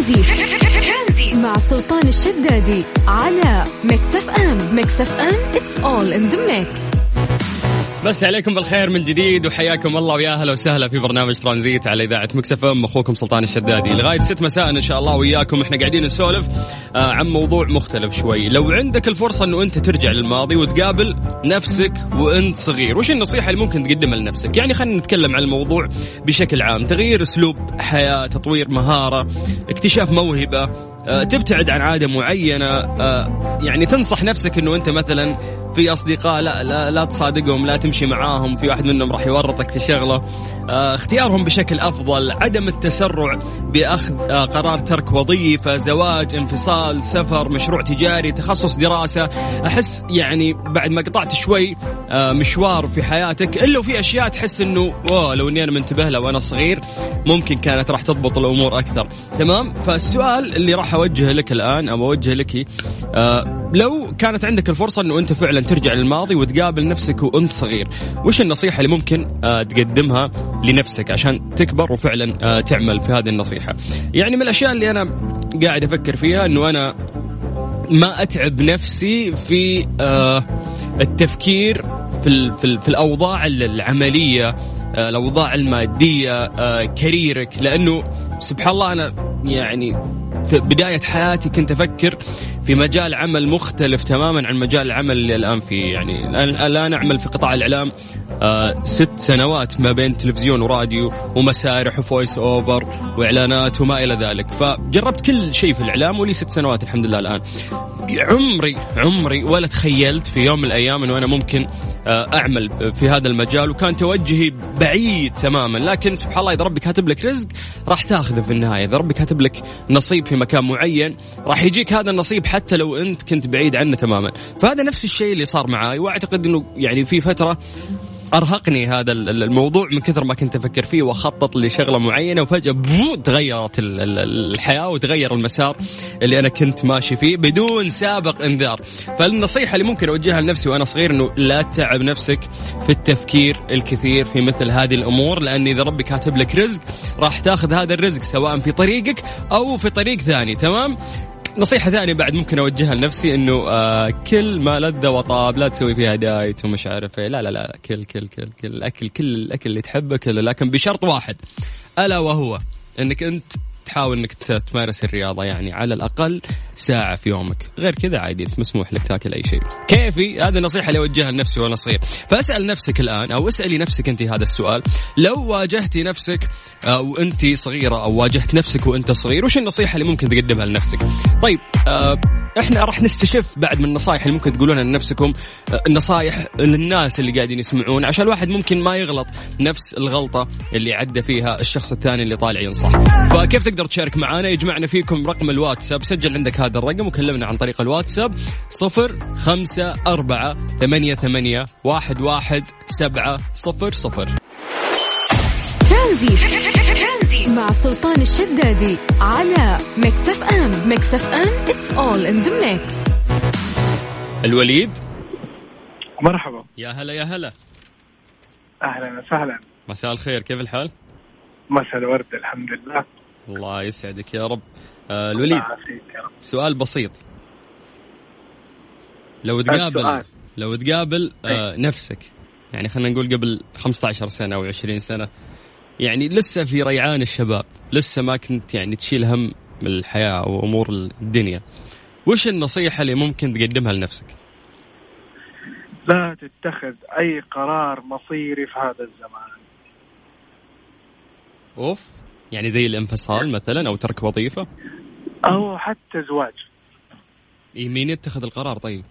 ترانزيت مع سلطان الشدادي على ميكس إف إم. ميكس إف إم it's all in the mix. بس عليكم بالخير من جديد وحياكم الله ويا اهلا وسهلا في برنامج ترانزيت على إذاعة ميكس إف إم. أخوكم سلطان الشدادي لغاية 6 مساء إن شاء الله وياكم. إحنا قاعدين نسولف عن موضوع مختلف شوي. لو عندك الفرصة إنه أنت ترجع للماضي وتقابل نفسك وأنت صغير، وش النصيحة اللي ممكن تقدمها لنفسك؟ يعني خلينا نتكلم عن الموضوع بشكل عام، تغيير أسلوب حياة، تطوير مهارة، اكتشاف موهبة، تبتعد عن عادة معينة، يعني تنصح نفسك إنه أنت مثلاً في أصدقاء لا تصادقهم، لا تمشي معاهم، في واحد منهم راح يورطك في شغله، اختيارهم بشكل أفضل، عدم التسرع بأخذ قرار ترك وظيفة، زواج، انفصال، سفر، مشروع تجاري، تخصص، دراسة. أحس يعني بعد ما قطعت شوي مشوار في حياتك إلا وفي أشياء تحس إنه لو إني أنا منتبه لها وأنا صغير ممكن كانت راح تضبط الأمور أكثر. تمام، فالسؤال اللي راح أوجه لك الآن أو أوجه لك، لو كانت عندك الفرصة إنه أنت فعلا ترجع للماضي وتقابل نفسك وأنت صغير، وش النصيحة اللي ممكن تقدمها لنفسك عشان تكبر وفعلا تعمل في هذه النصيحة؟ يعني من الأشياء اللي أنا قاعد أفكر فيها إنه أنا ما أتعب نفسي في التفكير في الأوضاع العملية، الأوضاع المادية، كاريرك، لأنه سبحان الله أنا يعني في بداية حياتي كنت أفكر في مجال عمل مختلف تماما عن مجال العمل اللي الآن فيه. يعني الآن أعمل في قطاع الإعلام 6 سنوات ما بين تلفزيون وراديو ومسارح وفويس أوفر وإعلانات وما إلى ذلك، فجربت كل شيء في الإعلام ولي 6 سنوات الحمد لله الآن. عمري ولا تخيلت في يوم من الأيام أنه أنا ممكن أعمل في هذا المجال، وكان توجهي بعيد تماما. لكن سبحان الله إذا ربك كاتب لك رزق راح تأخذه في النهاية، إذا ربك كاتب لك نصيب في مكان معين راح يجيك هذا النصيب حتى لو أنت كنت بعيد عنه تماما. فهذا نفس الشيء اللي صار معاي، وأعتقد أنه يعني في فترة أرهقني هذا الموضوع من كثر ما كنت أفكر فيه وأخطط لشغلة معينة، وفجأة تغيرت الحياة وتغير المسار اللي أنا كنت ماشي فيه بدون سابق إنذار. فالنصيحة اللي ممكن أوجهها لنفسي وأنا صغير إنه لا تتعب نفسك في التفكير الكثير في مثل هذه الأمور، لأن إذا ربك كاتب لك رزق راح تأخذ هذا الرزق سواء في طريقك أو في طريق ثاني. تمام، نصيحة ثانية بعد ممكن أوجهها لنفسي إنه كل ما لذة وطاب لا تسوي فيها دايت ومش عارف إيه، لا لا لا، كل كل كل كل أكل، كل الأكل اللي تحبه كله، لكن بشرط واحد ألا وهو إنك أنت تحاول إنك تمارس الرياضة، يعني على الأقل ساعة في يومك، غير كذا عادي أنت مسموح لك تاكل أي شيء كيفي. هذه النصيحة اللي أوجهها لنفسي وأنا صغير. فأسأل نفسك الآن أو اسألي نفسك أنت هذا السؤال، لو واجهتي نفسك وأنت صغيرة أو واجهت نفسك وأنت صغير، وش النصيحة اللي ممكن تقدمها لنفسك؟ طيب إحنا راح نستشف بعد من النصائح اللي ممكن تقولونها لنفسكم، النصائح للناس اللي قاعدين يسمعون، عشان الواحد ممكن ما يغلط نفس الغلطة اللي عدى فيها الشخص الثاني اللي طالع ينصح. فكيف تقدر تشارك معنا؟ يجمعنا فيكم رقم الواتساب، سجل عندك هذا الرقم وكلمنا عن طريق الواتساب 0548811700. ترانزيت مع سلطان الشدادي على ميكس إف إم. ميكس إف إم it's all in the mix. الوليد، مرحبا. يا هلا يا هلا، أهلا وسهلا، مساء الخير، كيف الحال؟ مساء الورد، الحمد لله. الله يسعدك يا رب. الوليد، سؤال بسيط، لو تقابل نفسك، يعني خلينا نقول قبل 15 سنة أو 20 سنة، يعني لسه في ريعان الشباب، لسه ما كنت يعني تشيل هم الحياة وأمور الدنيا، وش النصيحة اللي ممكن تقدمها لنفسك؟ لا تتخذ أي قرار مصيري في هذا الزمان. أوف، يعني زي الانفصال مثلا أو ترك وظيفة أو حتى زواج. مين يتخذ القرار؟ طيب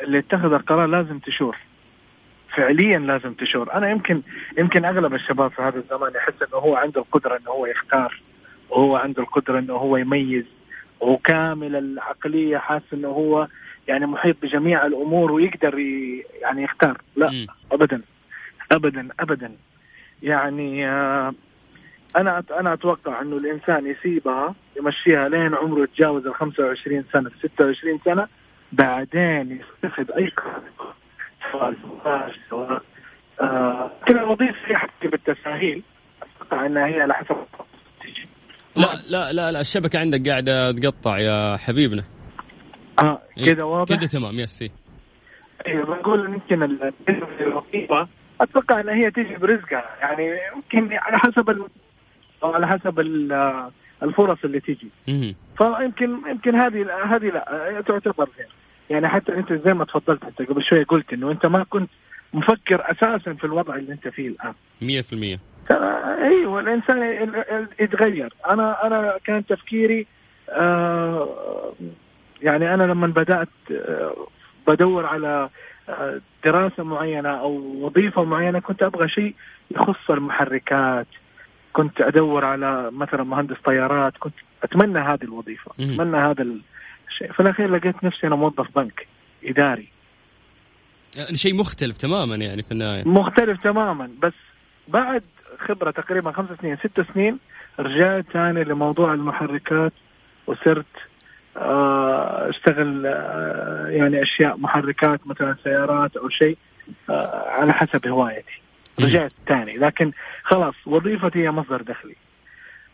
اللي يتخذ القرار لازم تشور، فعليا لازم تشور. أنا يمكن أغلب الشباب في هذا الزمان يحس أنه هو عنده القدرة أنه هو يختار، وهو عنده القدرة أنه هو يميز، وكامل العقلية حاس أنه هو يعني محيط بجميع الأمور ويقدر يعني يختار. لا أبدا أبدا أبدا. يعني أنا أتوقع أنه الإنسان يسيبها يمشيها لين عمره يتجاوز 25 سنة 26 سنة، بعدين يستخد أي قرار. كل الوظيفة حتى بالتساهيل أتوقع أنها هي على حسب لا لا لا, لا الشبكة عندك قاعدة تقطع يا حبيبنا. كده واضح كده تمام ياسي. ايوه بقول ممكن الوظيفة اتوقع ان هي تيجي برزقها يعني ممكن على حسب على حسب الفرص اللي تيجي. فيمكن هذه لا تعتبر غير يعني. حتى انت زي ما تفضلت حتى قبل شوية قلت انه انت ما كنت مفكر اساسا في الوضع اللي انت فيه الان 100%. ايوه الانسان يتغير. انا كان تفكيري يعني انا لما بدات بدور على دراسه معينه او وظيفه معينه كنت ابغى شيء يخص المحركات، كنت ادور على مثلا مهندس طيارات، كنت اتمنى هذه الوظيفه اتمنى هذا الشيء. في الاخير لقيت نفسي انا موظف بنك اداري، يعني شيء مختلف تماما يعني في النهايه مختلف تماما. بس بعد خبرة تقريبا 5 سنين 6 سنين رجعت ثاني لموضوع المحركات وصرت اشتغل يعني اشياء محركات مثلا سيارات او شيء على حسب هوايتي. رجعت ثاني لكن خلاص وظيفتي هي مصدر دخلي.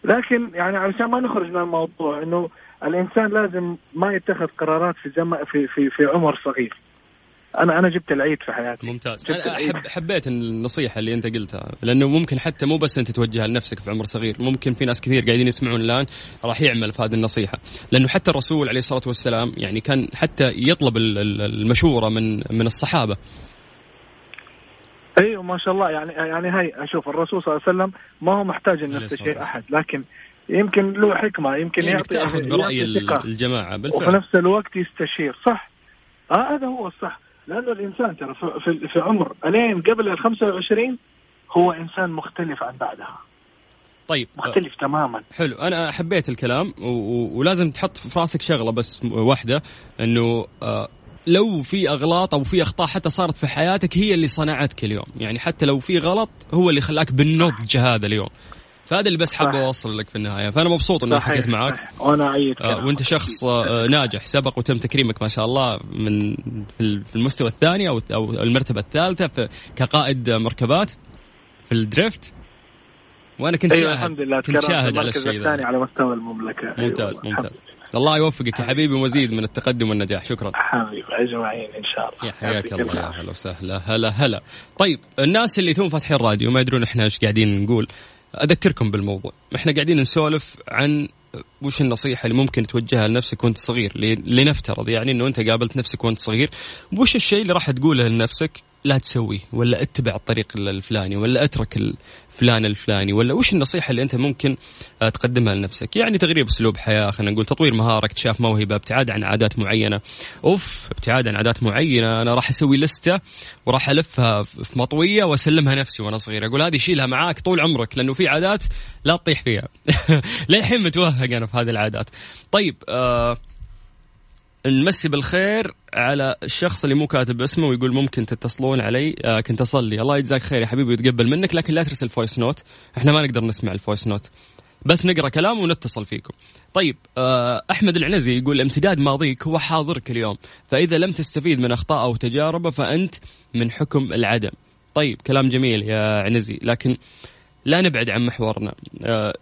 لكن يعني علشان ما نخرج من الموضوع انه الانسان لازم ما يتخذ قرارات في زمن في عمر صغير. انا جبت العيد في حياتي. ممتاز. حبيت النصيحه اللي انت قلتها، لانه ممكن حتى مو بس انت توجهها لنفسك في عمر صغير، ممكن في ناس كثير قاعدين يسمعون الان راح يعمل في هذه النصيحه، لانه حتى الرسول عليه الصلاه والسلام يعني كان حتى يطلب المشوره من الصحابه. ايوه ما شاء الله. يعني هاي اشوف الرسول صلى الله عليه وسلم ما هو محتاج لنفس شيء احد، لكن يمكن له حكمه، يمكن ياخذ براي الجماعه بالفعل وفي نفس الوقت يستشير. صح هذا هو الصح، لأنه الإنسان ترى في عمر ألين قبل 25 هو إنسان مختلف عن بعدها. طيب مختلف تماما. حلو، أنا حبيت الكلام ولازم تحط في راسك شغلة بس واحدة، أنه لو في أغلاط أو في أخطاء حتى صارت في حياتك هي اللي صنعتك اليوم، يعني حتى لو في غلط هو اللي خلاك بالنضج هذا اليوم. فهذا اللي بس حابب أوصل لك في النهاية. فأنا مبسوط إني حكيت معك وأنا عيد وأنت شخص ناجح سبق وتم تكريمك ما شاء الله من في المستوى الثاني أو المرتبة الثالثة كقائد مركبات في الدريفت، وأنا كنت شاهد. الحمد لله كنت شاهد على الشيء الثاني على مستوى المملكة. ممتاز ممتاز. الله يوفقك يا حبيبي ومزيد من التقدم والنجاح. شكرا حبيبي اجمعين ان شاء الله. حياك الله يا هلا وسهلا. هلا. طيب الناس اللي تون فاتحين الراديو ما يدرون احنا ايش قاعدين نقول، أذكركم بالموضوع. إحنا قاعدين نسولف عن وش النصيحة اللي ممكن توجهها لنفسك وانت صغير، لنفترض يعني إنه أنت قابلت نفسك وانت صغير، وش الشيء اللي راح تقوله لنفسك لا تسويه، ولا اتبع الطريق الفلاني، ولا اترك الفلان الفلاني، ولا وش النصيحة اللي أنت ممكن تقدمها لنفسك؟ يعني تغيير أسلوب حياة، خلينا نقول تطوير مهارة، اكتشاف موهبة، ابتعاد عن عادات معينة. ابتعاد عن عادات معينة، أنا راح أسوي لستة وراح ألفها في مطوية وأسلمها نفسي وأنا صغير، أقول هذه شيلها معاك طول عمرك لأنه في عادات لا تطيح فيها. للحين متوهق أنا في هذه العادات. طيب نمسي بالخير على الشخص اللي مو كاتب اسمه ويقول ممكن تتصلون علي. كنت أصلي. الله يجزاك خير يا حبيبي ويتقبل منك، لكن لا ترسل فويس نوت، احنا ما نقدر نسمع الفويس نوت، بس نقرأ كلام ونتصل فيكم. طيب أحمد العنزي يقول امتداد ماضيك هو حاضرك اليوم، فإذا لم تستفيد من أخطاء أو تجاربه فأنت من حكم العدم. طيب كلام جميل يا عنزي، لكن لا نبعد عن محورنا.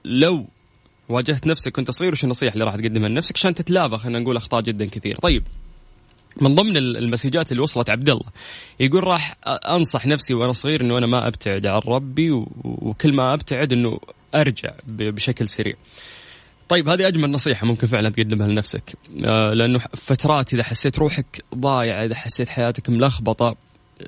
لو واجهت نفسك كنت صغير وش النصيحة اللي راح تقدمها لنفسك عشان تتلافى خلينا نقول أخطاء جدا كثير. طيب من ضمن المسجات اللي وصلت عبدالله يقول راح أنصح نفسي وأنا صغير إنه أنا ما أبتعد عن ربي، وكل ما أبتعد إنه أرجع بشكل سريع. طيب هذه أجمل نصيحة ممكن فعلا تقدمها لنفسك، لأنه فترات إذا حسيت روحك ضايعة، إذا حسيت حياتك ملخبطة،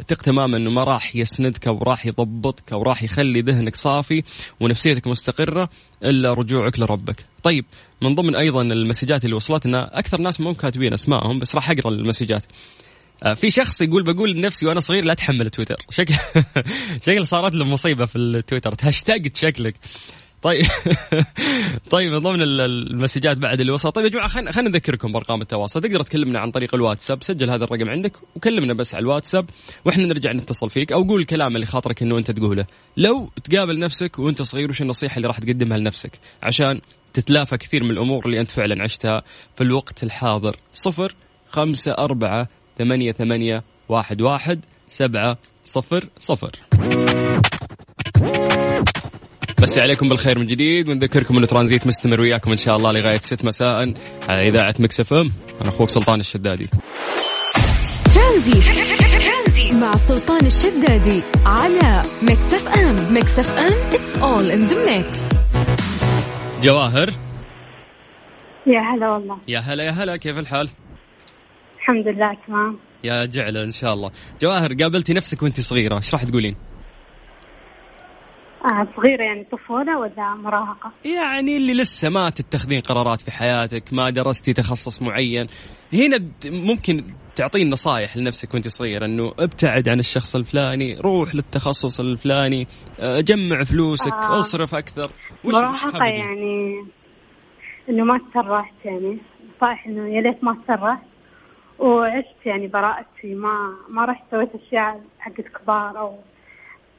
ثق تماما انه ما راح يسندك وراح يضبطك وراح يخلي ذهنك صافي ونفسيتك مستقره الا رجوعك لربك. طيب من ضمن ايضا المسجات اللي وصلتنا اكثر ناس مو كاتبين اسمائهم بس راح اقرا المسجات. في شخص يقول بقول لنفسي وانا صغير لا تحمل تويتر. شكل صارت له مصيبه في التويتر، هاشتاجت شكلك. طيب طيب من ضمن المسجات بعد اللي وصل. طيب يا جماعه خلينا نذكركم بارقام التواصل، تقدر تكلمنا عن طريق الواتساب، سجل هذا الرقم عندك وكلمنا بس على الواتساب واحنا نرجع نتصل فيك، او قول الكلام اللي خاطرك انه انت تقوله. لو تقابل نفسك وانت صغير وش النصيحه اللي راح تقدمها لنفسك عشان تتلافى كثير من الامور اللي انت فعلا عشتها في الوقت الحاضر؟ 0548811700 بس عليكم بالخير من جديد ونذكركم أن ترانزيت مستمر وياكم إن شاء الله لغاية 6 مساء على إذاعة ميكس إف إم. أنا أخوك سلطان الشدادي. ترانزيت مع سلطان الشدادي على ميكس إف إم. ميكس إف إم it's all in the mix. جواهر يا هلا والله. يا هلا يا هلا، كيف الحال؟ الحمد لله تمام يا جعلة إن شاء الله. جواهر قابلتي نفسك وانت صغيرة، ايش راح تقولين؟ صغيرة يعني طفولة ولا مراهقة؟ يعني اللي لسه ما تتخذين قرارات في حياتك، ما درستي تخصص معين، هنا ممكن تعطين نصايح لنفسك وانت صغيرة أنه ابتعد عن الشخص الفلاني، روح للتخصص الفلاني، جمع فلوسك، اصرف أكثر. مراهقة يعني أنه ما تسرعت، يعني صحيح أنه يليت ما تسرعت وعشت يعني براءتي، ما رحت سويت أشياء حقت كبار أو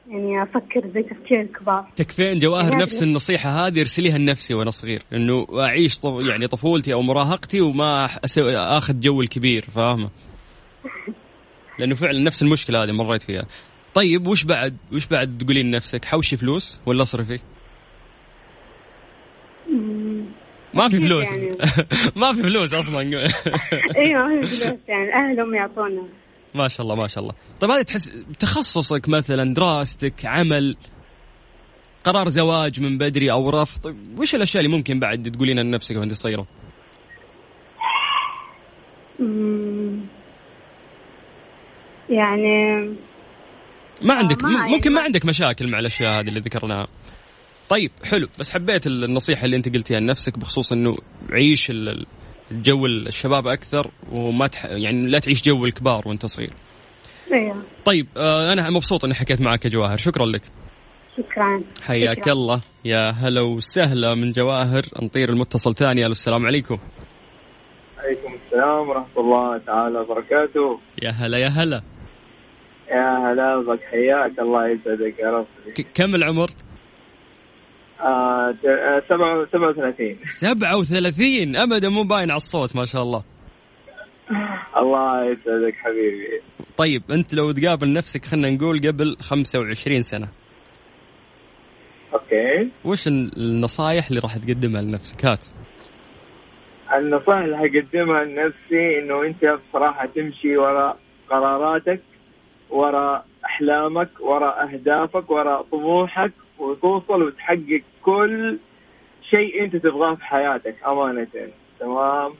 يعني أفكر زي تفكير كبار. تكفين جواهر نفس النصيحة هذه أرسليها لنفسي وأنا صغير، إنه أعيش يعني طفولتي أو مراهقتي وما أخذ جو الكبير، فاهمة؟ لأنه فعلا نفس المشكلة هذه مريت فيها. طيب وش بعد؟ وش بعد تقولين لنفسك؟ حوشي فلوس ولا صرفي؟ ما في فلوس يعني. ما في فلوس أصلا. أيوة ما في فلوس يعني، أهلهم يعطونا. ما شاء الله ما شاء الله. طيب هذه تحس تخصصك مثلا، دراستك، عمل، قرار زواج من بدري أو رفض، وش الأشياء اللي ممكن بعد تقولينها لنفسك وانت صغيرة؟ يعني ما عندك ممكن ما عندك مشاكل مع الأشياء هذه اللي ذكرناها. طيب حلو، بس حبيت النصيحة اللي انت قلتيها لنفسك بخصوص انه عيش الجو الشباب أكثر وما يعني لا تعيش جو الكبار وأنت صغير. أيوة. طيب أنا مبسوط إني حكيت معك يا جواهر، شكرا لك. شكرا. حياك الله. يا هلا وسهلا من جواهر. نطير المتصل ثاني. السلام عليكم. عليكم السلام ورحمة الله تعالى وبركاته. يا هلا يا هلا. يا هلا بك، حياك الله يسعدك يا رب. كم العمر؟ 37. أبدا مو باين على الصوت، ما شاء الله. الله يسعدك حبيبي. طيب أنت لو تقابل نفسك خلنا نقول قبل 25 سنة، أوكي، وش النصائح اللي راح تقدمها لنفسك؟ هات النصائح اللي هقدمها لنفسي، إنه أنت بصراحة تمشي وراء قراراتك، وراء أحلامك، وراء أهدافك، وراء طموحك، وتوصل وتحقق كل شيء أنت تبغاه في حياتك أمانة. تمام.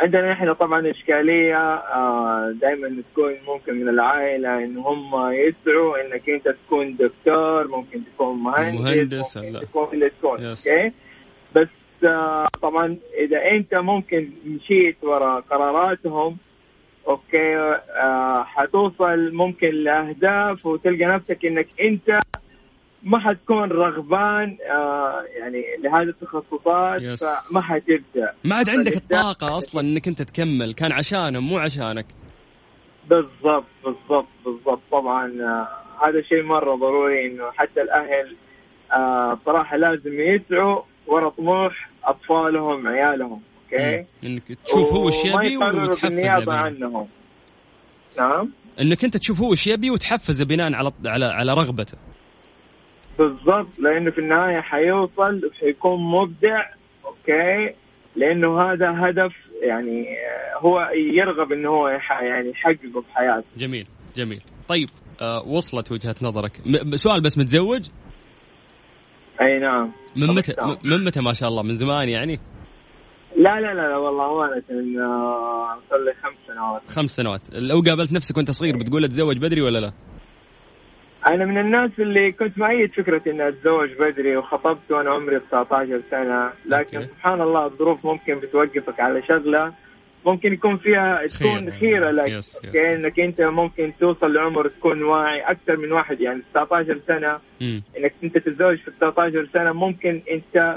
عندنا إحنا طبعا إشكالية دائما تكون ممكن من العائلة إن هم يسعوا إنك أنت تكون دكتور، ممكن تكون مهندس، ممكن تكون اللي تكون. أوكي. بس طبعا إذا أنت ممكن مشيت وراء قراراتهم، أوكي، حتوصل ممكن لأهداف وتلقى نفسك إنك أنت ما حتكون رغبان يعني لهذه التخصصات. يس. فما حتبدأ، ما عاد عندك الطاقة أصلا إنك أنت تكمل، كان عشانهم مو عشانك. بالضبط بالضبط بالضبط. طبعا هذا شيء مرة ضروري إنه حتى الأهل صراحة لازم يسعوا وراء طموح أطفالهم عيالهم. أوكي. إنك تشوف هو إيش يبي وتحفز عنهم. نعم. إنك أنت تشوف هو إيش يبي وتحفزه بناء على رغبته. بالضبط، لأنه في النهاية حيوصل وحيكون مبدع. أوكي. لأنه هذا هدف يعني هو يرغب إنه هو يعني يحققه في حياته. جميل جميل. طيب وصلت وجهة نظرك. سؤال بس، متزوج؟ أي نعم. من متى؟ ما شاء الله من زمان يعني. لا لا لا والله هو أنا صار لي 5 سنوات. 5 سنوات. لو قابلت نفسك وأنت صغير بتقول أتزوج بدري ولا لا؟ أنا من الناس اللي كنت مؤيد فكرة إني أتزوج بدري، وخطبت وأنا عمري 19 سنة، لكن أوكي. سبحان الله الظروف ممكن بتوقفك على شغلة ممكن يكون فيها تكون خيرة لك، كأنك أنت ممكن توصل لعمر تكون واعي أكثر من واحد، يعني 19 سنة إنك أنت تتزوج في 19 سنة ممكن أنت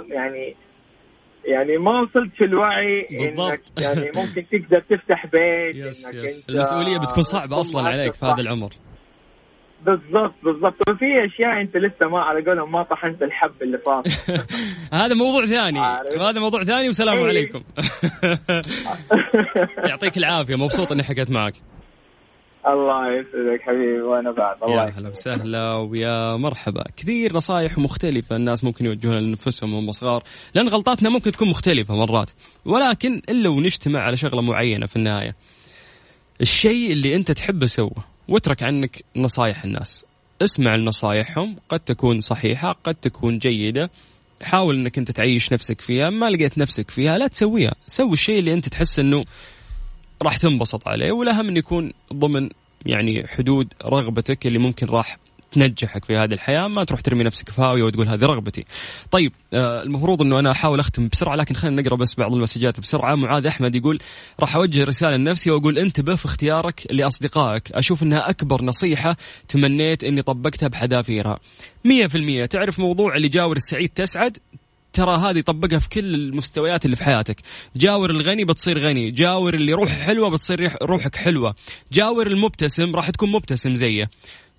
يعني ما وصلت في الوعي إنك يعني ممكن تقدر تفتح بيت. إنك المسؤولية بتكون صعبة أصلا عليك في هذا العمر. بالضبط بالضبط. وفي أشياء أنت لسه ما على قولهم ما طحنت الحب اللي طاف. هذا موضوع ثاني، هذا موضوع ثاني. والسلام عليكم. يعطيك العافية، مبسوط إني حكيت معك. الله يسعدك حبيبي وأنا بعد. الله يا أهلا وسهلا ويا مرحبا. كثير نصائح مختلفة الناس ممكن يوجهونها لنفسهم وهم صغار، لأن غلطاتنا ممكن تكون مختلفة مرات، ولكن إلا ونجتمع على شغلة معينة في النهاية. الشيء اللي أنت تحبه سوه، واترك عنك نصائح الناس، اسمع لنصائحهم، قد تكون صحيحة قد تكون جيدة، حاول أنك أنت تعيش نفسك فيها. ما لقيت نفسك فيها لا تسويها، سوي الشيء اللي أنت تحس أنه راح تنبسط عليه، والأهم أن يكون ضمن يعني حدود رغبتك اللي ممكن راح تنجحك في هذه الحياة. ما تروح ترمي نفسك في هاوية وتقول هذه رغبتي. طيب المفروض أنه أنا أحاول أختم بسرعة، لكن خلينا نقرأ بس بعض المسجات بسرعة. معاذ أحمد يقول راح أوجه رسالة لنفسي وأقول انتبه في اختيارك لأصدقائك، أشوف أنها أكبر نصيحة تمنيت أني طبقتها بحذافيرها. 100% تعرف موضوع اللي جاور السعيد تسعد، ترى هذه طبقها في كل المستويات اللي في حياتك. جاور الغني بتصير غني، جاور اللي روحه حلوة بتصير روحك حلوة، جاور المبتسم راح تكون مبتسم زيه،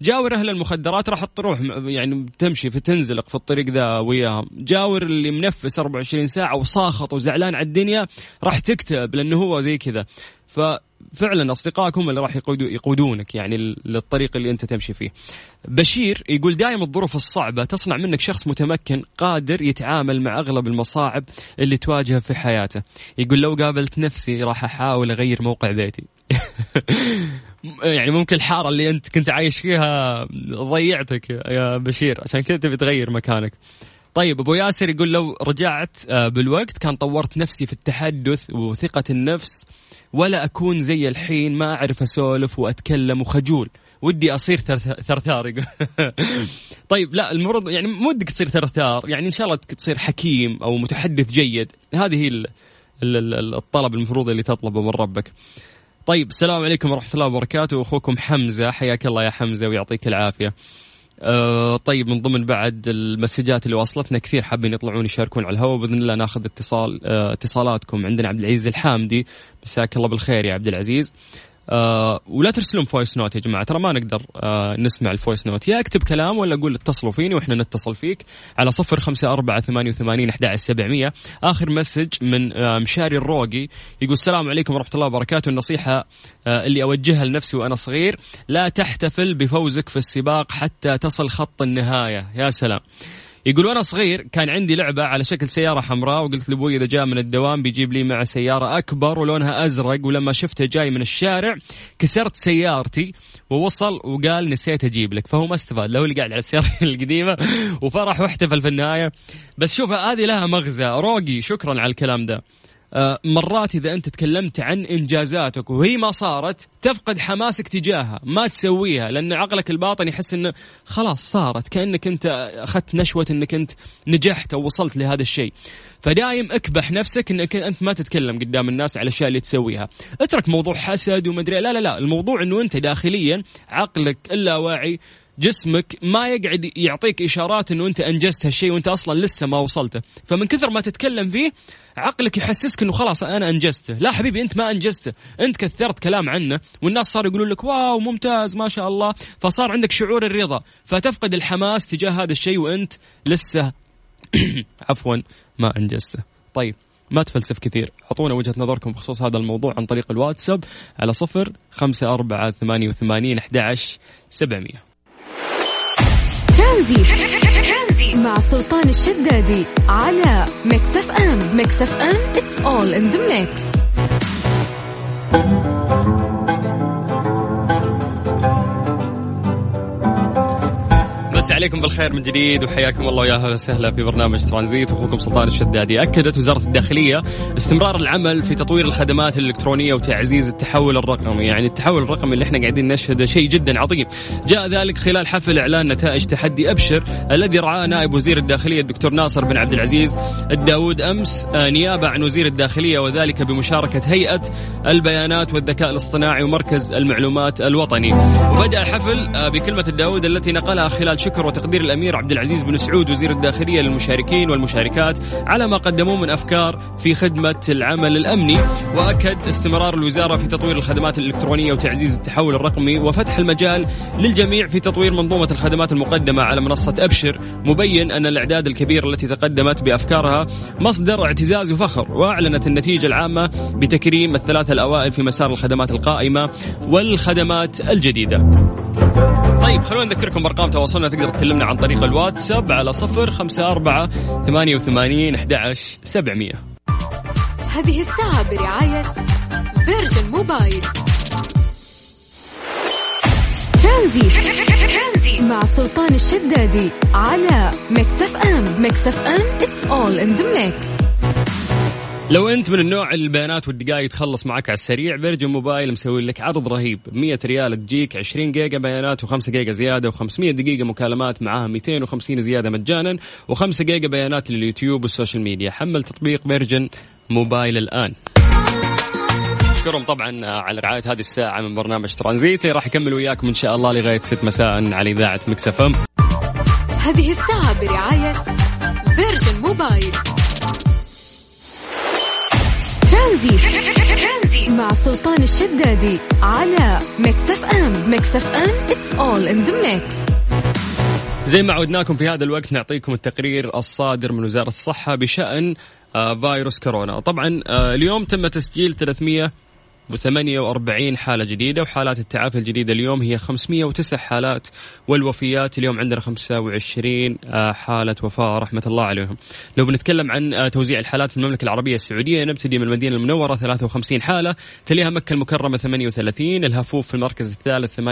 جاور أهل المخدرات راح تروح يعني تمشي في تنزلق في الطريق ذا وياهم، جاور اللي منفس 24 ساعة وصاخط وزعلان على الدنيا راح تكتئب لأنه هو زي كذا. ففعلا أصدقائك هم اللي راح يقودونك يعني للطريق اللي أنت تمشي فيه. بشير يقول دائما الظروف الصعبة تصنع منك شخص متمكن قادر يتعامل مع أغلب المصاعب اللي تواجهه في حياته. يقول لو قابلت نفسي راح أحاول أغير موقع بيتي. يعني ممكن الحارة اللي أنت كنت عايش فيها ضيعتك يا بشير، عشان كده تبي تغير مكانك. طيب أبو ياسر يقول لو رجعت بالوقت كان طورت نفسي في التحدث وثقة النفس، ولا أكون زي الحين ما أعرف أسولف وأتكلم وخجول، ودي أصير ثرثار. طيب لا المرض يعني مو ودك تصير ثرثار، يعني إن شاء الله تصير حكيم أو متحدث جيد. هذه هي الطلب المفروض اللي تطلبه من ربك. طيب السلام عليكم ورحمة الله وبركاته، أخوكم حمزة، حياك الله يا حمزة ويعطيك العافية. طيب من ضمن بعد المسجات اللي وصلتنا كثير حابين يطلعون يشاركون على الهواء، بإذن الله ناخذ اتصالاتكم. عندنا عبدالعزيز الحامدي، مساك الله بالخير يا عبدالعزيز. ولا ترسلون فويس نوت يا جماعة، ترى ما نقدر نسمع الفويس نوت، يا اكتب كلام ولا أقول اتصلوا فيني وإحنا نتصل فيك على 0548811700. آخر مسج من مشاري الروجي يقول السلام عليكم ورحمة الله وبركاته، النصيحة اللي أوجهها لنفسي وأنا صغير لا تحتفل بفوزك في السباق حتى تصل خط النهاية. يا سلام. يقول وأنا صغير كان عندي لعبة على شكل سيارة حمراء، وقلت لأبوي إذا جاء من الدوام بيجيب لي مع سيارة أكبر ولونها أزرق، ولما شفته جاي من الشارع كسرت سيارتي ووصل وقال نسيت أجيب لك، فهو ما استفاد، لو اللي قاعد على السيارة القديمة وفرح واحتفل في النهاية. بس شوف هذه لها مغزى. روقي شكرا على الكلام ده. مرات إذا أنت تكلمت عن إنجازاتك وهي ما صارت تفقد حماسك تجاهها، ما تسويها، لأن عقلك الباطن يحس أنه خلاص صارت، كأنك أنت أخذت نشوة أنك أنت نجحت أو وصلت لهذا الشيء. فدايم اكبح نفسك أنك أنت ما تتكلم قدام الناس على الأشياء اللي تسويها. اترك موضوع حسد ومدري، لا لا لا، الموضوع أنه أنت داخليا عقلك اللاواعي جسمك ما يقعد يعطيك إشارات أنه أنت أنجزت هالشيء وأنت أصلا لسه ما وصلته، فمن كثر ما تتكلم فيه عقلك يحسسك أنه خلاص أنا أنجزته. لا حبيبي، أنت ما أنجزته، أنت كثرت كلام عنه والناس صار يقولون لك واو ممتاز ما شاء الله، فصار عندك شعور الرضا، فتفقد الحماس تجاه هذا الشيء وأنت لسه عفوا ما أنجزته. طيب ما تفلسف كثير، أعطونا وجهة نظركم بخصوص هذا الموضوع عن طريق الواتساب على 0548811700. ترانزيت مع سلطان الشدادي على ميكس إف إم. ميكس إف إم it's all in the mix. بس عليكم بالخير من جديد وحياكم الله يا أهلا وسهلا في برنامج ترانزيت، أخوكم سلطان الشدادي. أكدت وزارة الداخلية استمرار العمل في تطوير الخدمات الإلكترونية وتعزيز التحول الرقمي. يعني التحول الرقمي اللي احنا قاعدين نشهده شيء جدا عظيم، جاء ذلك خلال حفل إعلان نتائج تحدي أبشر الذي رعاه نائب وزير الداخلية الدكتور ناصر بن عبد العزيز الداود أمس نيابة عن وزير الداخلية، وذلك بمشاركة هيئة البيانات والذكاء الاصطناعي ومركز المعلومات الوطني. وبدأ الحفل بكلمة الداود التي نقلها خلال شكر شكر وتقدير الأمير عبدالعزيز بن سعود وزير الداخلية للمشاركين والمشاركات على ما قدموه من أفكار في خدمة العمل الأمني، وأكد استمرار الوزارة في تطوير الخدمات الإلكترونية وتعزيز التحول الرقمي وفتح المجال للجميع في تطوير منظومة الخدمات المقدمة على منصة أبشر، مبين أن الأعداد الكبيرة التي تقدمت بأفكارها مصدر اعتزاز وفخر، وأعلنت النتيجة العامة بتكريم الثلاثة الأوائل في مسار الخدمات القائمة والخدمات الجديدة. طيب خلونا نذكركم بأرقام تواصلنا، تقدر تكلمنا عن طريق الواتساب على 0548811700. هذه الساعة برعاية فيرجن موبايل. ترانزيت مع سلطان الشدادي على ميكس إف إم. ميكس إف إم it's all in the mix. لو أنت من النوع البيانات والدقائق تخلص معك على السريع، فيرجن موبايل مسوي لك عرض رهيب، 100 ريال تجيك 20 جيجا بيانات و5 جيجا زيادة و500 دقيقة مكالمات معها 250 زيادة مجانا و5 جيجا بيانات لليوتيوب والسوشيال ميديا. حمل تطبيق فيرجن موبايل الآن. شكرهم طبعا على رعاية هذه الساعة من برنامج ترانزيت، راح يكمل وياكم إن شاء الله لغاية 6 مساء على إذاعة ميكس إف إم. هذه الساعة برعاية فيرجن موبايل. ترانزيت مع سلطان الشدادي على ميكس إف إم. ميكس إف إم it's all in the mix. زي ما عودناكم في هذا الوقت نعطيكم التقرير الصادر من وزارة الصحة بشأن فيروس كورونا. طبعا اليوم تم تسجيل 348 حالة جديدة، وحالات التعافي الجديدة اليوم هي 509 حالات، والوفيات اليوم عندنا 25 حالة وفاة رحمة الله عليهم. لو بنتكلم عن توزيع الحالات في المملكة العربية السعودية، نبتدي من المدينة المنورة 53 حالة، تليها مكة المكرمة 38، الهفوف في المركز الثالث 28،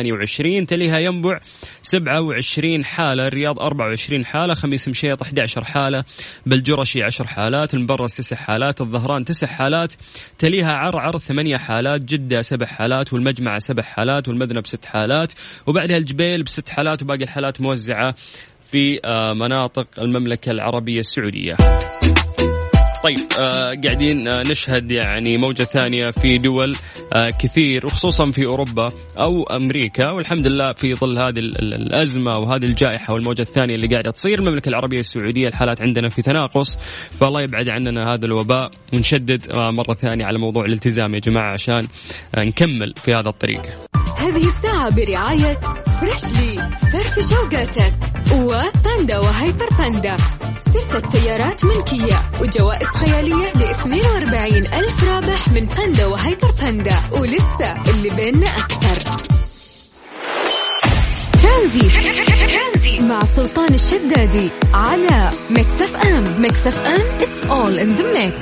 تليها ينبع 27 حالة، الرياض 24 حالة، خميس مشيط 11 حالة، بالجرشي 10 حالات، المبرز 9 حالات، الظهران 9 حالات، تليها عرعر 8 حالات، جدة 7 حالات، والمجمع 7 حالات، والمدنة ب6 حالات، وبعدها الجبيل ب6 حالات، وباقي الحالات موزعة في مناطق المملكة العربية السعودية. طيب قاعدين نشهد يعني موجة ثانية في دول كثير، وخصوصا في أوروبا أو أمريكا، والحمد لله في ظل هذه الأزمة وهذه الجائحة والموجة الثانية اللي قاعدة تصير المملكة العربية السعودية الحالات عندنا في تناقص، فالله يبعد عننا هذا الوباء، ونشدد مرة ثانية على موضوع الالتزام يا جماعة عشان نكمل في هذا الطريق. هذه الساعة برعاية فرشلي، فرف شوقاتك، وباندا وهايبر باندا، 6 سيارات من كيا، وجوائز خيالية ل42,000 رابح من باندا وهايبر باندا، ولسه اللي بيننا أكثر. ترانزيت مع سلطان الشدادي على ميكس إف إم. ميكس إف إم it's all in the mix.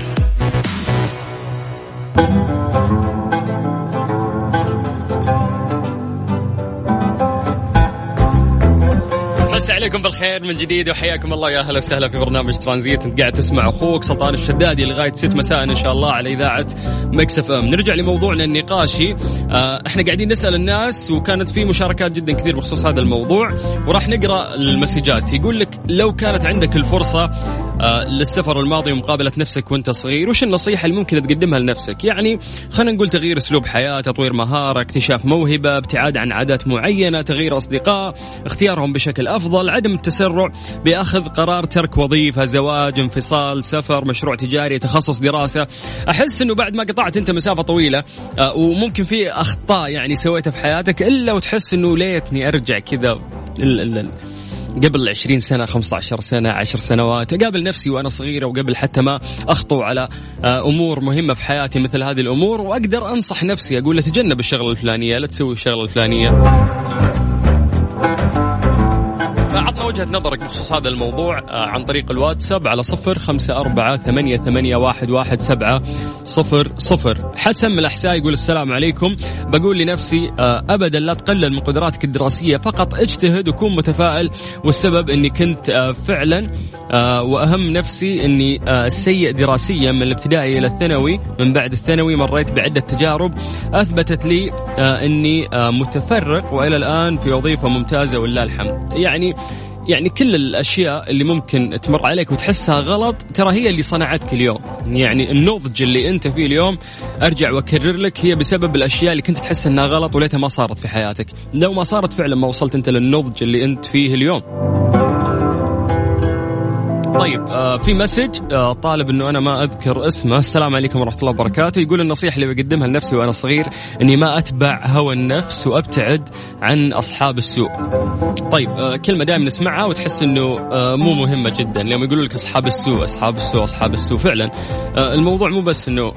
مساء عليكم بالخير من جديد وحياكم الله، يا اهلا وسهلا في برنامج ترانزيت. انت قاعد تسمع اخوك سلطان الشدادي لغايه 6 مساء ان شاء الله على اذاعه ميكس إف إم. نرجع لموضوعنا النقاشي، احنا قاعدين نسال الناس وكانت في مشاركات جدا كثير بخصوص هذا الموضوع، وراح نقرا المسجات. يقول لك لو كانت عندك الفرصه للسفر الماضي ومقابله نفسك وانت صغير، وش النصيحه اللي ممكن تقدمها لنفسك؟ يعني خلينا نقول تغيير اسلوب حياه، تطوير مهاره، اكتشاف موهبه، ابتعاد عن عادات معينه، تغيير اصدقاء، اختيارهم بشكل أفضل، عدم التسرع بأخذ قرار، ترك وظيفة، زواج، انفصال، سفر، مشروع تجاري، تخصص، دراسة. أحس أنه بعد ما قطعت أنت مسافة طويلة وممكن في أخطاء يعني سويتها في حياتك، إلا وتحس أنه ليتني أرجع كذا قبل 20 سنة، 15 سنة، 10 سنوات، أقابل نفسي وأنا صغيرة، وقبل حتى ما أخطو على أمور مهمة في حياتي مثل هذه الأمور، وأقدر أنصح نفسي أقول له تجنب الشغلة الفلانية، لا تسوي الشغلة الفلانية. عطنا وجهة نظرك بخصوص هذا الموضوع عن طريق الواتساب على 0548811700. حسن من الأحساء يقول السلام عليكم، بقول لنفسي أبدا لا تقلل من قدراتك الدراسية، فقط اجتهد وكون متفائل، والسبب أني كنت فعلا وأهم نفسي أني سيء دراسيا من الابتدائي إلى الثانوي، من بعد الثانوي مريت بعدة تجارب أثبتت لي أني متفرق، وإلى الآن في وظيفة ممتازة ولله الحمد. يعني يعني كل الأشياء اللي ممكن تمر عليك وتحسها غلط ترى هي اللي صنعتك اليوم. يعني النضج اللي أنت فيه اليوم أرجع وأكرر لك هي بسبب الأشياء اللي كنت تحس أنها غلط وليتها ما صارت في حياتك. لو ما صارت فعلا ما وصلت أنت للنضج اللي أنت فيه اليوم. طيب في مسج طالب أنه أنا ما أذكر اسمه. السلام عليكم ورحمة الله وبركاته. يقول النصيحة اللي بقدمها لنفسي وأنا صغير أني ما أتبع هوى النفس وأبتعد عن أصحاب السوء. طيب كلمة دائما نسمعها وتحس أنه مو مهمة جدا لما يقولوا لك أصحاب السوء أصحاب السوء أصحاب السوء. فعلا الموضوع مو بس أنه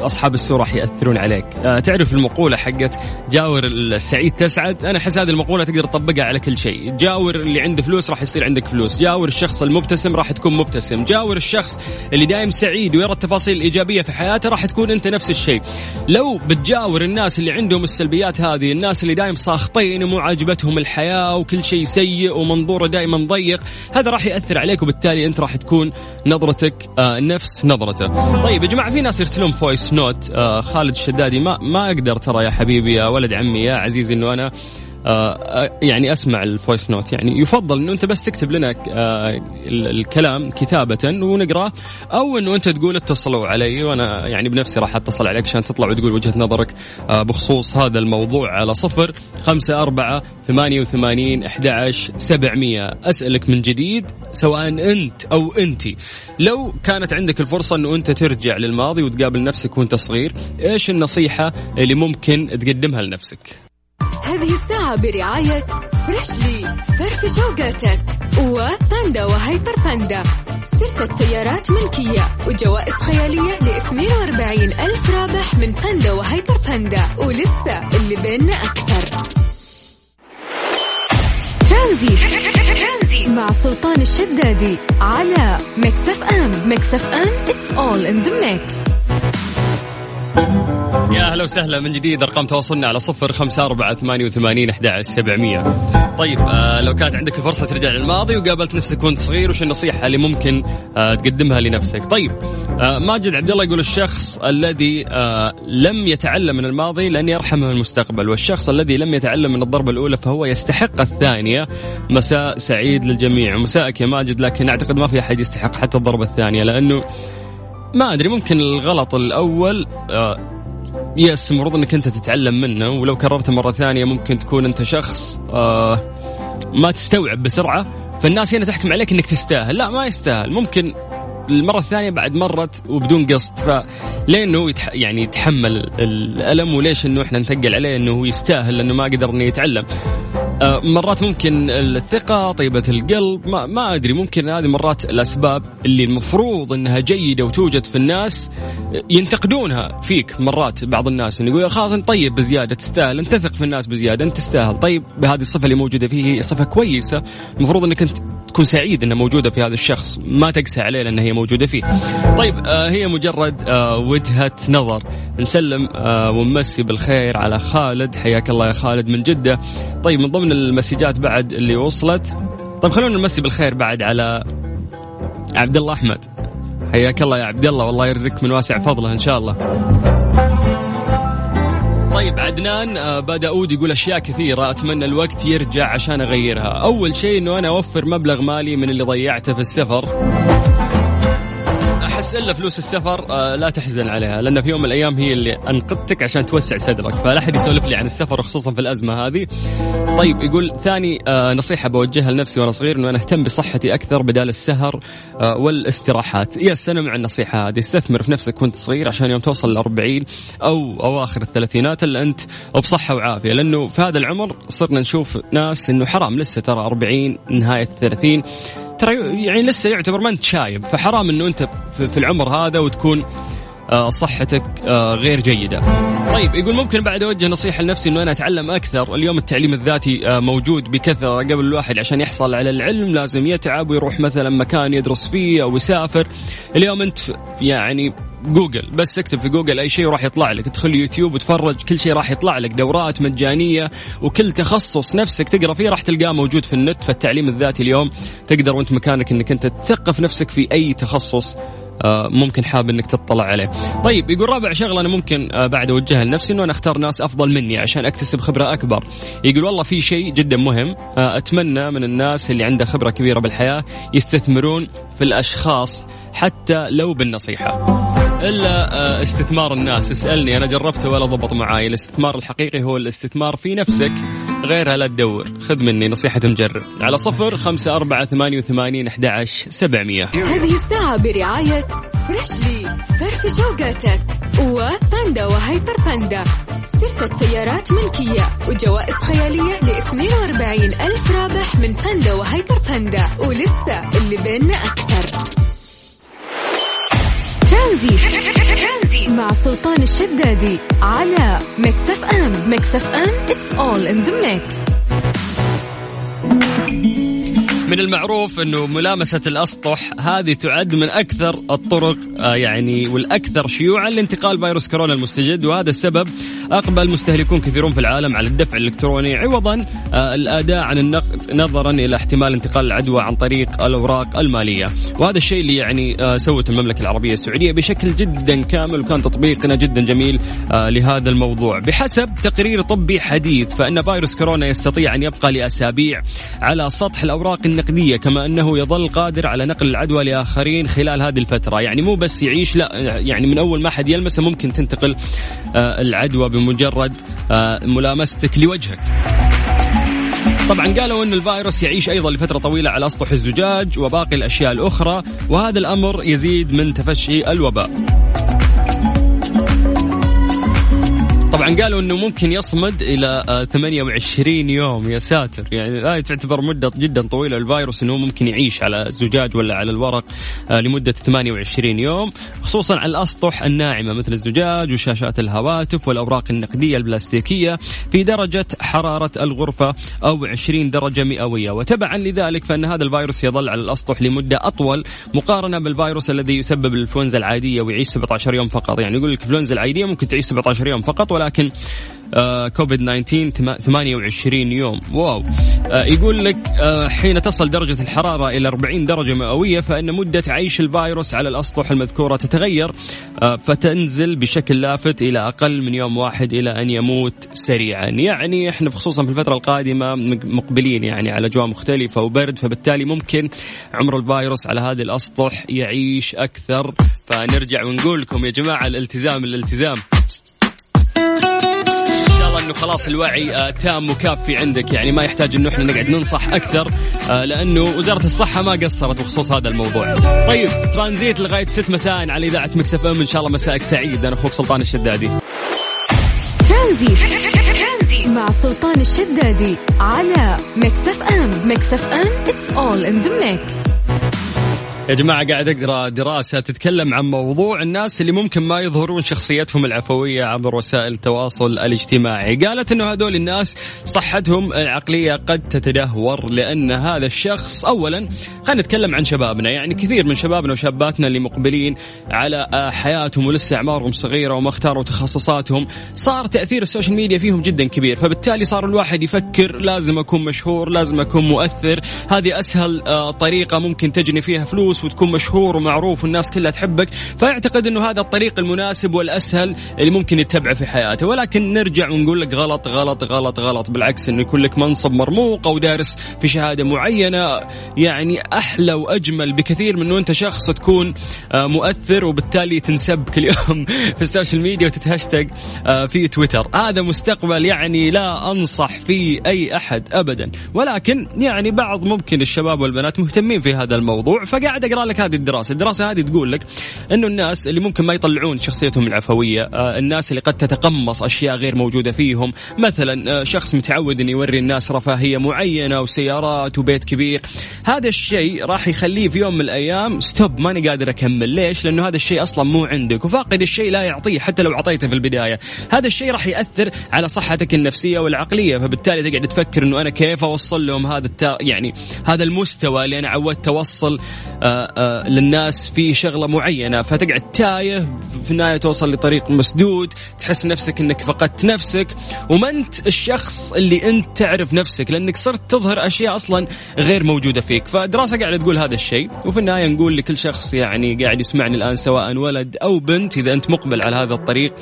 أصحاب السوء راح يأثرون عليك. تعرف المقولة حقت جاور السعيد تسعد؟ أنا أحس هذه المقولة تقدر تطبقها على كل شيء. جاور اللي عنده فلوس راح يصير عندك فلوس. جاور الشخص المبتسم راح تكون مبتسم. جاور الشخص اللي دائم سعيد ويرى التفاصيل الإيجابية في حياته راح تكون أنت نفس الشيء. لو بتجاور الناس اللي عندهم السلبيات هذه، الناس اللي دائم ساخطين ومو عاجبتهم الحياة وكل شيء سيء ومنظوره دائما ضيق، هذا راح يأثر عليك وبالتالي أنت راح تكون نظرتك نفس نظرته. طيب يا جماعة في ناس يرسلون فويس نوت. خالد الشدادي ما أقدر ترى يا حبيبي يا ولد عمي يا عزيزي إنه أنا يعني أسمع الفويس نوت. يعني يفضل إنه أنت بس تكتب لنا الكلام كتابة ونقرأ، أو إنه أنت تقول اتصلوا علي وأنا يعني بنفسي راح أتصل عليك عشان تطلع وتقول وجهة نظرك بخصوص هذا الموضوع على 0548811700. أسألك من جديد سواء أنت أو أنتي لو كانت عندك الفرصة إنه أنت ترجع للماضي وتقابل نفسك وأنت صغير، إيش النصيحة اللي ممكن تقدمها لنفسك؟ هذه الساعة برعاية فرشلي، فرف شوقاتك، وباندا وهايبر باندا، 6 سيارات من كيا، وجوائز خيالية ل42,000 رابح من باندا وهايبر باندا، ولسه اللي بيننا أكثر. ترانزيت مع سلطان الشدادي على ميكس إف إم. ميكس إف إم it's all in the mix. يا أهلا وسهلا من جديد. رقم تواصلنا على 0548811700. طيب لو كانت عندك الفرصة ترجع للماضي وقابلت نفسك وانت صغير، وش النصيحة اللي ممكن تقدمها لنفسك؟ طيب ماجد عبدالله يقول الشخص الذي لم يتعلم من الماضي لن يرحمه المستقبل، والشخص الذي لم يتعلم من الضربة الأولى فهو يستحق الثانية. مساء سعيد للجميع. مساءك يا ماجد، لكن أعتقد ما في أحد يستحق حتى الضربة الثانية، لأنه ما أدري ممكن الغلط الأول يس المفروض أنك أنت تتعلم منه، ولو كررته مرة ثانية ممكن تكون أنت شخص ما تستوعب بسرعة، فالناس هنا تحكم عليك أنك تستاهل. لا ما يستاهل، ممكن المرة الثانية بعد مرت وبدون قصد، فلأنه يعني يتحمل الألم، وليش أنه إحنا نتقل عليه أنه يستاهل لأنه ما قدر أنه يتعلم. مرات ممكن الثقة، طيبة القلب، ما أدري، ممكن هذه مرات الأسباب اللي المفروض أنها جيدة وتوجد في الناس ينتقدونها فيك. مرات بعض الناس يقول خلاص أنت طيب بزيادة، تستاهل، أنت تثق في الناس بزيادة، أنت تستاهل. طيب بهذه الصفة اللي موجودة فيه هي صفة كويسة، المفروض أنك أنت تكون سعيد أنها موجودة في هذا الشخص، ما تقسى عليه لأنها هي موجودة فيه. طيب هي مجرد وجهة نظر. نسلم ونمسي بالخير على خالد. حياك الله يا خالد من جدة. طيب من ضمن المسجات بعد اللي وصلت، طيب خلونا نمسي بالخير بعد على عبدالله أحمد. حياك الله يا عبدالله، والله يرزقك من واسع فضله إن شاء الله. طيب عدنان بدا يقول أشياء كثيرة أتمنى الوقت يرجع عشان أغيرها. أول شيء أنه أنا أوفر مبلغ مالي من اللي ضيعته في السفر. أحس إلا فلوس السفر لا تحزن عليها، لأن في يوم من الأيام هي اللي أنقذتك عشان توسع صدرك، فلا أحد يسولف لي عن السفر خصوصا في الأزمة هذه. طيب يقول ثاني نصيحة بوجهها لنفسي وأنا صغير أنه أنا أهتم بصحتي أكثر بدال السهر والاستراحات. يا سنة مع النصيحة هذه، استثمر في نفسك وأنت صغير عشان يوم توصل ل40 أو أواخر ال30 اللي أنت بصحة وعافية، لأنه في هذا العمر صرنا نشوف ناس أنه حرام لسه ترى 40 نهاية 30 ترى يعني لسه يعتبر ما انت شايب، فحرام انه انت في العمر هذا وتكون صحتك غير جيدة. طيب يقول ممكن بعد أوجه نصيحة لنفسي أنه أنا أتعلم أكثر. اليوم التعليم الذاتي موجود بكثرة. قبل الواحد عشان يحصل على العلم لازم يتعب ويروح مثلا مكان يدرس فيه أو يسافر. اليوم أنت يعني جوجل، بس اكتب في جوجل أي شيء راح يطلع لك، ادخل يوتيوب وتفرج كل شيء راح يطلع لك، دورات مجانية، وكل تخصص نفسك تقرأ فيه راح تلقاه موجود في النت. فالتعليم الذاتي اليوم تقدر وانت مكانك أنك أنت تثقف نفسك في أي تخصص ممكن حاب انك تطلع عليه. طيب يقول رابع شغله انا ممكن بعد اوجهها لنفسي انه انا اختار ناس افضل مني عشان اكتسب خبره اكبر. يقول والله في شيء جدا مهم اتمنى من الناس اللي عنده خبره كبيره بالحياه يستثمرون في الاشخاص حتى لو بالنصيحه. إلا استثمار الناس اسألني أنا جربته ولا ضبط معاي. الاستثمار الحقيقي هو الاستثمار في نفسك، غيرها لا تدور. خذ مني نصيحة مجرب على 0548811700. هذه الساعة برعاية فرشلي، فرف شوقاتك، وباندا وهايبر باندا، 6 سيارات ملكية وجوائز خيالية ل42,000 رابح من باندا وهايبر باندا، ولسه اللي بيننا أكثر. ترانزيت مع سلطان الشدادي على ميكس إف إم. ميكس إف إم it's all in the mix. من المعروف أنه ملامسة الأسطح هذه تعد من أكثر الطرق يعني والأكثر شيوعا لانتقال فيروس كورونا المستجد، وهذا السبب أقبل مستهلكون كثيرون في العالم على الدفع الإلكتروني عوضا الأداء عن النقد، نظرا إلى احتمال انتقال العدوى عن طريق الأوراق المالية. وهذا الشيء اللي يعني سوت المملكة العربية السعودية بشكل جدا كامل، وكان تطبيقنا جدا جميل لهذا الموضوع. بحسب تقرير طبي حديث فإن فيروس كورونا يستطيع أن يبقى لأسابيع على سطح الأوراق النقدية، كما أنه يظل قادر على نقل العدوى لآخرين خلال هذه الفترة. يعني مو بس يعيش، لا يعني من أول ما حد يلمسه ممكن تنتقل العدوى بمجرد ملامستك لوجهك. طبعا قالوا أن الفيروس يعيش أيضا لفترة طويلة على أسطح الزجاج وباقي الأشياء الأخرى، وهذا الأمر يزيد من تفشي الوباء. طبعا قالوا أنه ممكن يصمد إلى 28 يوم. يا ساتر، يعني هاي تعتبر مدة جدا طويلة للفيروس أنه ممكن يعيش على الزجاج ولا على الورق لمدة 28 يوم، خصوصا على الأسطح الناعمة مثل الزجاج وشاشات الهواتف والأوراق النقدية البلاستيكية في درجة حرارة الغرفة أو 20 درجة مئوية. وتبعا لذلك فإن هذا الفيروس يظل على الأسطح لمدة أطول مقارنة بالفيروس الذي يسبب الإنفلونزا العادية ويعيش 17 يوم فقط. يعني يقول لك الإنفلونزا العادية ممكن تعيش 17 يوم فقط، ولكن كوفيد 19 28 يوم. واو. يقول لك حين تصل درجة الحرارة إلى 40 درجة مئوية فإن مدة عيش الفيروس على الأسطح المذكورة تتغير فتنزل بشكل لافت إلى أقل من يوم واحد إلى أن يموت سريعا. يعني إحنا خصوصا في الفترة القادمة مقبلين يعني على أجواء مختلفة وبرد، فبالتالي ممكن عمر الفيروس على هذه الأسطح يعيش أكثر. فنرجع ونقول لكم يا جماعة الالتزام انه خلاص الوعي تام وكافي عندك، يعني ما يحتاج انه احنا نقعد ننصح اكثر لانه وزارة الصحة ما قصرت بخصوص هذا الموضوع. طيب ترانزيت لغاية 6 مساء على اذاعة ميكس إف إم. ان شاء الله مساءك سعيد. انا اخوك سلطان الشدادي. ترانزيت مع سلطان الشدادي على ميكس إف إم. ميكس إف إم it's all in the mix. يا جماعة قاعد أقرأ دراسة تتكلم عن موضوع الناس اللي ممكن ما يظهرون شخصيتهم العفوية عبر وسائل التواصل الاجتماعي. قالت أنه هذول الناس صحتهم العقلية قد تتدهور، لأن هذا الشخص أولا خلينا نتكلم عن شبابنا، يعني كثير من شبابنا وشاباتنا اللي مقبلين على حياتهم ولسه أعمارهم صغيرة وما اختاروا تخصصاتهم، صار تأثير السوشيال ميديا فيهم جدا كبير. فبالتالي صار الواحد يفكر لازم أكون مشهور، لازم أكون مؤثر، هذه أسهل طريقة ممكن تجني فيها فلوس وتكون مشهور ومعروف والناس كلها تحبك، فيعتقد أنه هذا الطريق المناسب والأسهل اللي ممكن يتبعه في حياته. ولكن نرجع ونقول لك غلط غلط غلط غلط. بالعكس، أنه يكون لك منصب مرموق أو دارس في شهادة معينة يعني أحلى وأجمل بكثير من أنه أنت شخص تكون مؤثر وبالتالي تنسب كل يوم في السوشيال ميديا وتتهاشتاج في تويتر. هذا مستقبل يعني لا أنصح فيه أي أحد أبدا، ولكن يعني بعض ممكن الشباب والبنات مهتمين في هذا الموضوع. فقاعد أقرأ لك هذه الدراسة هذه تقول لك أنه الناس اللي ممكن ما يطلعون شخصيتهم العفوية، الناس اللي قد تتقمص أشياء غير موجودة فيهم، مثلا شخص متعود أن يوري الناس رفاهية معينة وسيارات وبيت كبير، هذا الشيء راح يخليه في يوم من الأيام ستوب ماني قادر أكمل. ليش؟ لأنه هذا الشيء أصلا مو عندك، وفاقد الشيء لا يعطيه حتى لو أعطيته في البداية. هذا الشيء راح يأثر على صحتك النفسية والعقلية، فبالتالي تقعد تفكر أنه أنا كيف أوصل لهم هذا يعني هذا المستوى اللي أنا عودت أوصل للناس في شغلة معينة، فتقعد تايه في النهاية، توصل لطريق مسدود، تحس نفسك انك فقدت نفسك وما انت الشخص اللي انت تعرف نفسك، لانك صرت تظهر اشياء اصلا غير موجودة فيك. فالدراسة قاعدة تقول هذا الشيء، وفي النهاية نقول لكل شخص يعني قاعد يسمعني الان سواء ولد او بنت، اذا انت مقبل على هذا الطريق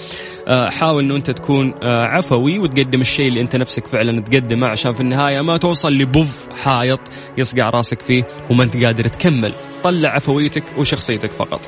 حاول انه انت تكون عفوي وتقدم الشيء اللي انت نفسك فعلا تقدمه، عشان في النهاية ما توصل لبوف حائط يصقع راسك فيه وما انت قادر تكمل. طلع عفويتك وشخصيتك فقط.